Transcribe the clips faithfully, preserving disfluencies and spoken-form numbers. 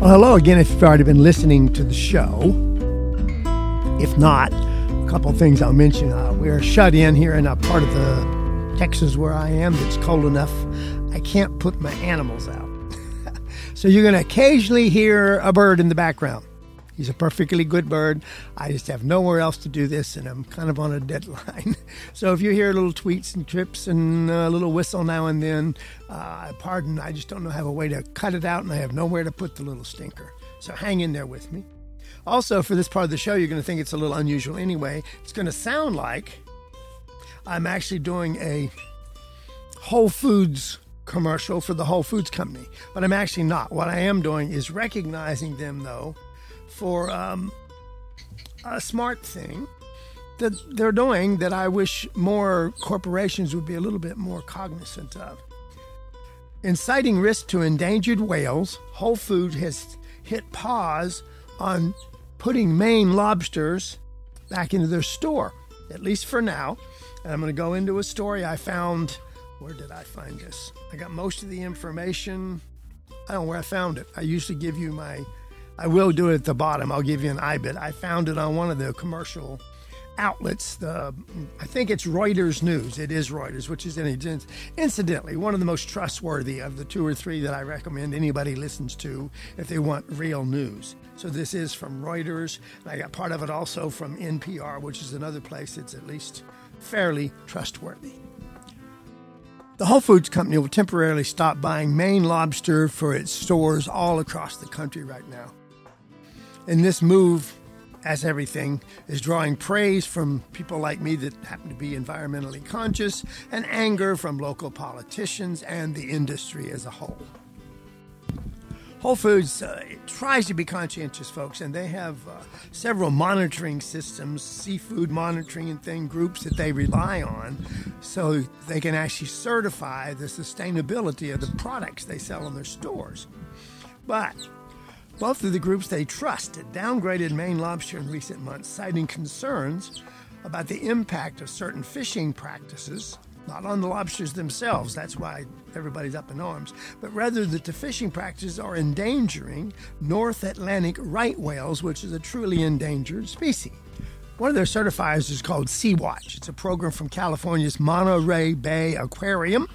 Well, hello again if you've already been listening to the show. If not, a couple of things I'll mention. Uh, we're shut in here in a part of the Texas where I am that's cold enough I can't put my animals out. So you're going to occasionally hear a bird in the background. He's a perfectly good bird. I just have nowhere else to do this, and I'm kind of on a deadline. So if you hear little tweets and trips and a little whistle now and then, uh, pardon, I just don't know have a way to cut it out, and I have nowhere to put the little stinker. So hang in there with me. Also, for this part of the show, you're going to think it's a little unusual anyway. It's going to sound like I'm actually doing a Whole Foods commercial for the Whole Foods company, but I'm actually not. What I am doing is recognizing them, though, for um, a smart thing that they're doing that I wish more corporations would be a little bit more cognizant of. Inciting risk to endangered whales, Whole Foods has hit pause on putting Maine lobsters back into their store, at least for now. And I'm going to go into a story I found. Where did I find this? I got most of the information. I don't know where I found it. I usually give you my... I will do it at the bottom. I'll give you an I B I T. I found it on one of the commercial outlets. The, I think it's Reuters News. It is Reuters, which is in, incidentally one of the most trustworthy of the two or three that I recommend anybody listens to if they want real news. So this is from Reuters. And I got part of it also from N P R, which is another place that's at least fairly trustworthy. The Whole Foods company will temporarily stop buying Maine lobster for its stores all across the country right now. And this move, as everything, is drawing praise from people like me that happen to be environmentally conscious and anger from local politicians and the industry as a whole. Whole Foods uh, tries to be conscientious, folks, and they have uh, several monitoring systems, seafood monitoring and thing groups that they rely on so they can actually certify the sustainability of the products they sell in their stores. But both of the groups they trust downgraded Maine lobster in recent months, citing concerns about the impact of certain fishing practices, not on the lobsters themselves, that's why everybody's up in arms, but rather that the fishing practices are endangering North Atlantic right whales, which is a truly endangered species. One of their certifiers is called Sea Watch. It's a program from California's Monterey Bay Aquarium.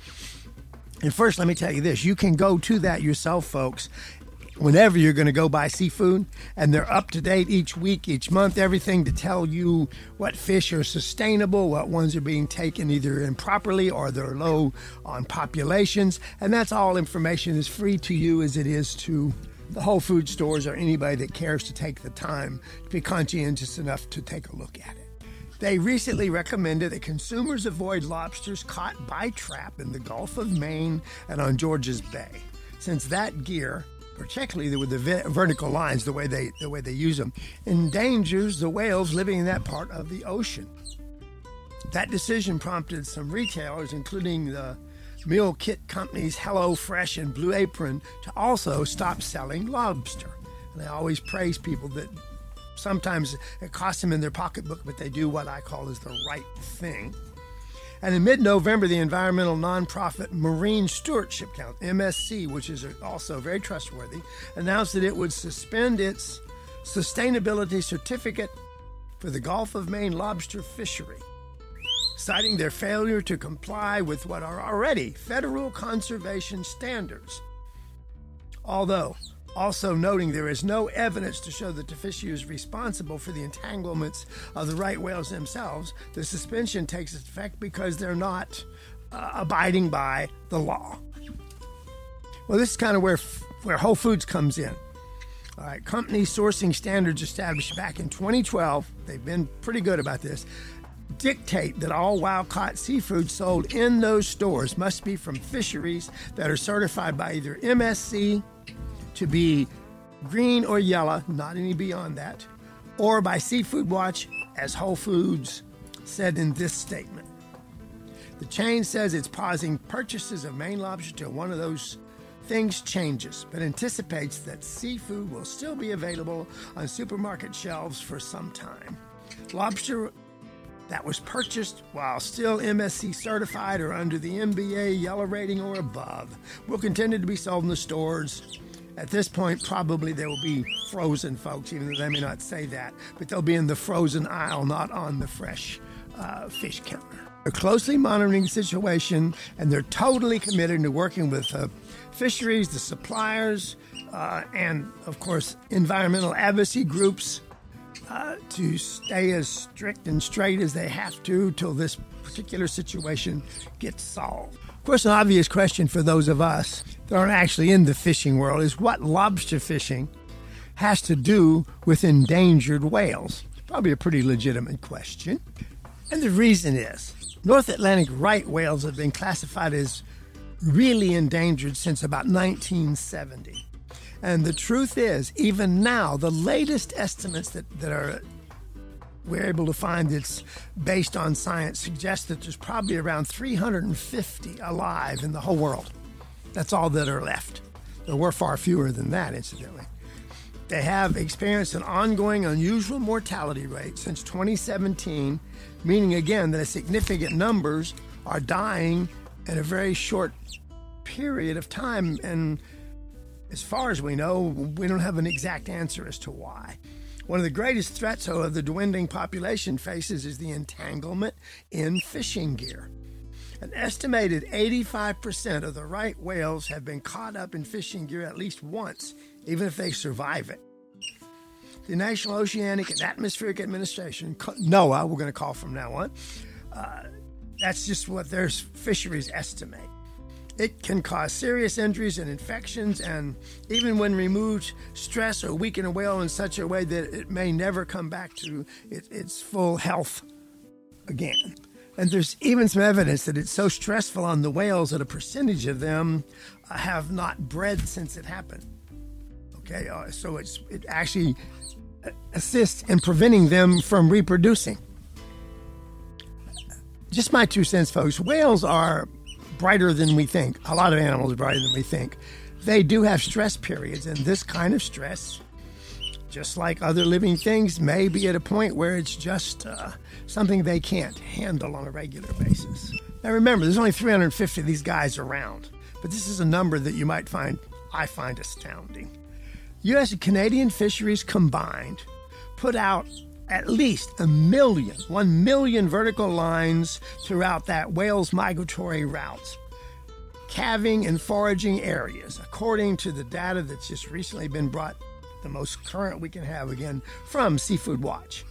And first, let me tell you this. You can go to that yourself, folks, whenever you're going to go buy seafood, and they're up to date each week, each month, everything to tell you what fish are sustainable, what ones are being taken either improperly or they're low on populations. And that's all information is free to you as it is to the Whole Foods stores or anybody that cares to take the time to be conscientious enough to take a look at it. They recently recommended that consumers avoid lobsters caught by trap in the Gulf of Maine and on George's Bay, since that gear, particularly with the vertical lines, the way they the way they use them, endangers the whales living in that part of the ocean. That decision prompted some retailers, including the meal kit companies HelloFresh and Blue Apron, to also stop selling lobster. And I always praise people that sometimes it costs them in their pocketbook, but they do what I call is the right thing. And in mid-November, the environmental nonprofit Marine Stewardship Council, M S C, which is also very trustworthy, announced that it would suspend its sustainability certificate for the Gulf of Maine lobster fishery, citing their failure to comply with what are already federal conservation standards. Although, also noting there is no evidence to show that the fishery is responsible for the entanglements of the right whales themselves, the suspension takes effect because they're not uh, abiding by the law. Well, this is kind of where where Whole Foods comes in. All right, company sourcing standards established back in twenty twelve, they've been pretty good about this, dictate that all wild-caught seafood sold in those stores must be from fisheries that are certified by either M S C, to be green or yellow, not any beyond that, or by Seafood Watch, as Whole Foods said in this statement. The chain says it's pausing purchases of Maine lobster till one of those things changes, but anticipates that seafood will still be available on supermarket shelves for some time. Lobster that was purchased while still M S C certified or under the M B A yellow rating or above will continue to be sold in the stores At this point, probably there will be frozen folks, even though they may not say that, but they'll be in the frozen aisle, not on the fresh uh, fish counter. They're closely monitoring the situation, and they're totally committed to working with uh, fisheries, the suppliers, uh, and, of course, environmental advocacy groups uh, to stay as strict and straight as they have to till this particular situation gets solved. Of course, an obvious question for those of us that aren't actually in the fishing world is what lobster fishing has to do with endangered whales. Probably a pretty legitimate question. And the reason is, North Atlantic right whales have been classified as really endangered since about nineteen seventy. And the truth is, even now, the latest estimates that, that are we're able to find that's based on science suggests that there's probably around three hundred fifty alive in the whole world. That's all that are left. There were far fewer than that, incidentally. They have experienced an ongoing unusual mortality rate since twenty seventeen, meaning again that significant numbers are dying in a very short period of time. And as far as we know, we don't have an exact answer as to why. One of the greatest threats, however, the dwindling population faces is the entanglement in fishing gear. An estimated eighty-five percent of the right whales have been caught up in fishing gear at least once, even if they survive it. The National Oceanic and Atmospheric Administration, NOAA, we're going to call from now on, uh, that's just what their fisheries estimate. It can cause serious injuries and infections, and even when removed, stress or weaken a whale in such a way that it may never come back to it, its full health again. And there's even some evidence that it's so stressful on the whales that a percentage of them have not bred since it happened. Okay, uh, so it's, it actually assists in preventing them from reproducing. Just my two cents, folks. Whales are brighter than we think. A lot of animals are brighter than we think. They do have stress periods, and this kind of stress, just like other living things, may be at a point where it's just uh, something they can't handle on a regular basis. Now remember, there's only three hundred fifty of these guys around, but this is a number that you might find, I find astounding. U S and Canadian fisheries combined put out at least a million, one million vertical lines throughout that whale's migratory routes, calving and foraging areas, according to the data that's just recently been brought, the most current we can have again, from Seafood Watch.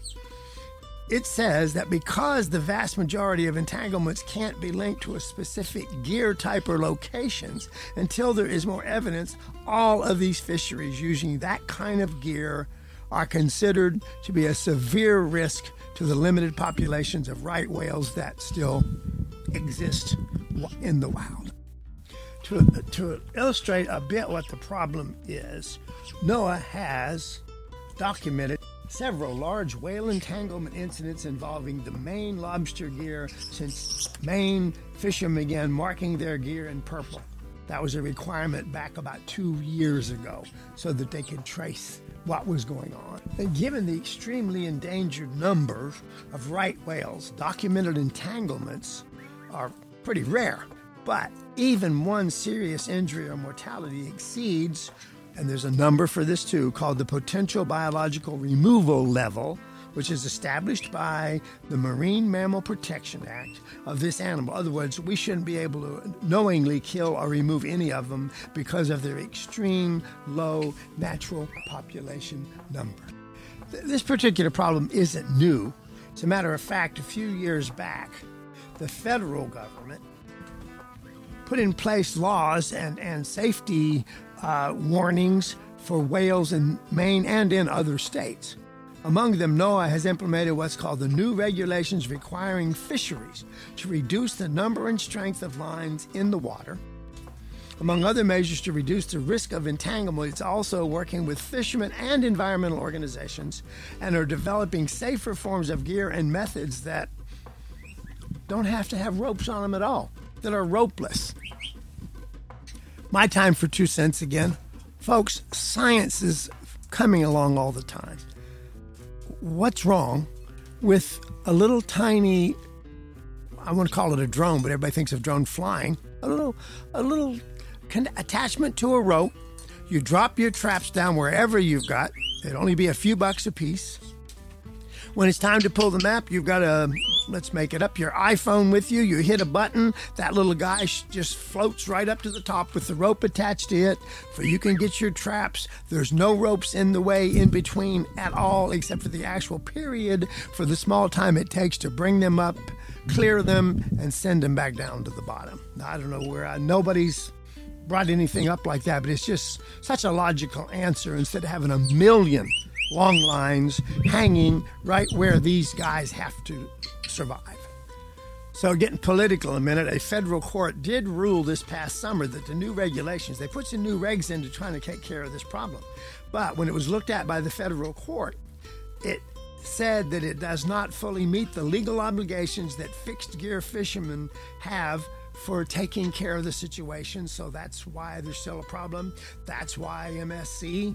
It says that because the vast majority of entanglements can't be linked to a specific gear type or locations, until there is more evidence, all of these fisheries using that kind of gear are considered to be a severe risk to the limited populations of right whales that still exist in the wild. To, to illustrate a bit what the problem is, NOAA has documented several large whale entanglement incidents involving the Maine lobster gear since Maine fishermen began marking their gear in purple. That was a requirement back about two years ago so that they could trace what was going on. And given the extremely endangered number of right whales, documented entanglements are pretty rare, but even one serious injury or mortality exceeds, and there's a number for this too, called the potential biological removal level, which is established by the Marine Mammal Protection Act of this animal. In other words, we shouldn't be able to knowingly kill or remove any of them because of their extreme low natural population number. Th- this particular problem isn't new. As a matter of fact, a few years back, the federal government put in place laws and, and safety uh, warnings for whales in Maine and in other states. Among them, NOAA has implemented what's called the new regulations requiring fisheries to reduce the number and strength of lines in the water. Among other measures to reduce the risk of entanglement, it's also working with fishermen and environmental organizations and are developing safer forms of gear and methods that don't have to have ropes on them at all, that are ropeless. My time for two cents again. Folks, science is coming along all the time. What's wrong with a little tiny, I want to call it a drone, but everybody thinks of drone flying, a little a little con- attachment to a rope You drop your traps down wherever you've got. It'd only be a few bucks a piece. When it's time to pull the map, you've got a, let's make it up, your iPhone with you. You hit a button. That little guy just floats right up to the top with the rope attached to it, for you can get your traps. There's no ropes in the way in between at all, except for the actual period for the small time it takes to bring them up, clear them, and send them back down to the bottom. Now, I don't know where I, nobody's brought anything up like that, but it's just such a logical answer instead of having a million long lines hanging right where these guys have to survive. So getting political a minute, a federal court did rule this past summer that the new regulations, they put some new regs into trying to take care of this problem. But when it was looked at by the federal court, it said that it does not fully meet the legal obligations that fixed gear fishermen have for taking care of the situation. So that's why there's still a problem. That's why M S C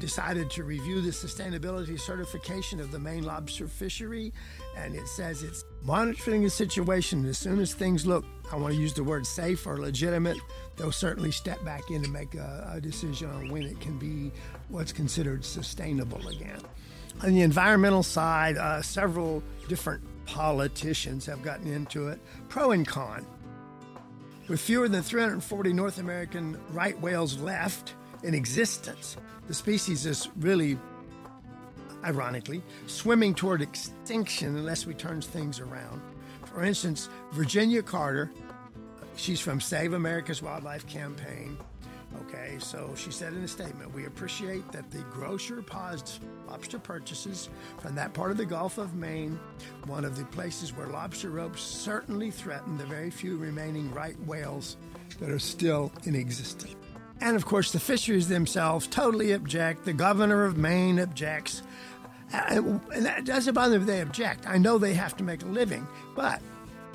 decided to review the sustainability certification of the Maine lobster fishery, and it says it's monitoring the situation. As soon as things look, I want to use the word safe or legitimate, they'll certainly step back in and make a, a decision on when it can be what's considered sustainable again. On the environmental side, uh, several different politicians have gotten into it, pro and con. With fewer than three hundred forty North American right whales left in existence, the species is really, ironically, swimming toward extinction unless we turn things around. For instance, Virginia Carter, she's from Save America's Wildlife Campaign. Okay, so she said in a statement, "We appreciate that the grocer paused lobster purchases from that part of the Gulf of Maine, one of the places where lobster ropes certainly threaten the very few remaining right whales that are still in existence." And of course, the fisheries themselves totally object. The governor of Maine objects. And that doesn't bother me if they object. I know they have to make a living, but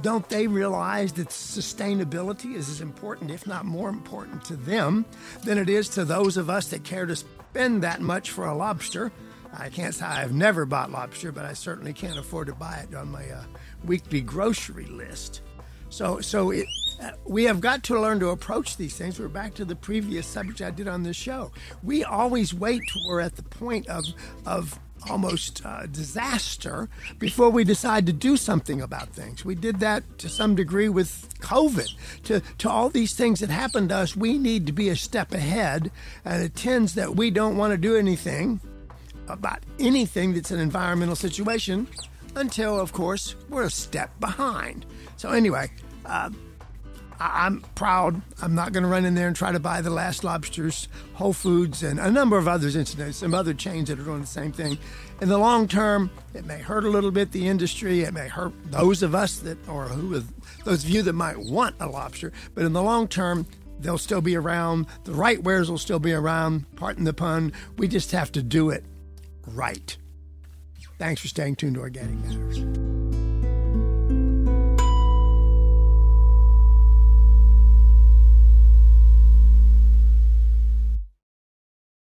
don't they realize that sustainability is as important, if not more important, to them than it is to those of us that care to spend that much for a lobster? I can't say I've never bought lobster, but I certainly can't afford to buy it on my uh, weekly grocery list. So, so it, uh, we have got to learn to approach these things. We're back to the previous subject I did on this show. We always wait till we're at the point of of almost uh, disaster before we decide to do something about things. We did that to some degree with COVID. To, to all these things that happened to us, we need to be a step ahead, and it tends that we don't want to do anything about anything that's an environmental situation until, of course, we're a step behind. So anyway, uh, I- I'm proud. I'm not going to run in there and try to buy the last lobsters, Whole Foods, and a number of others, incidentally, some other chains that are doing the same thing. In the long term, it may hurt a little bit the industry. It may hurt those of us that, or who, those of you that might want a lobster. But in the long term, they'll still be around. The right wares will still be around. Pardon the pun. We just have to do it right. Thanks for staying tuned to Organic Matters.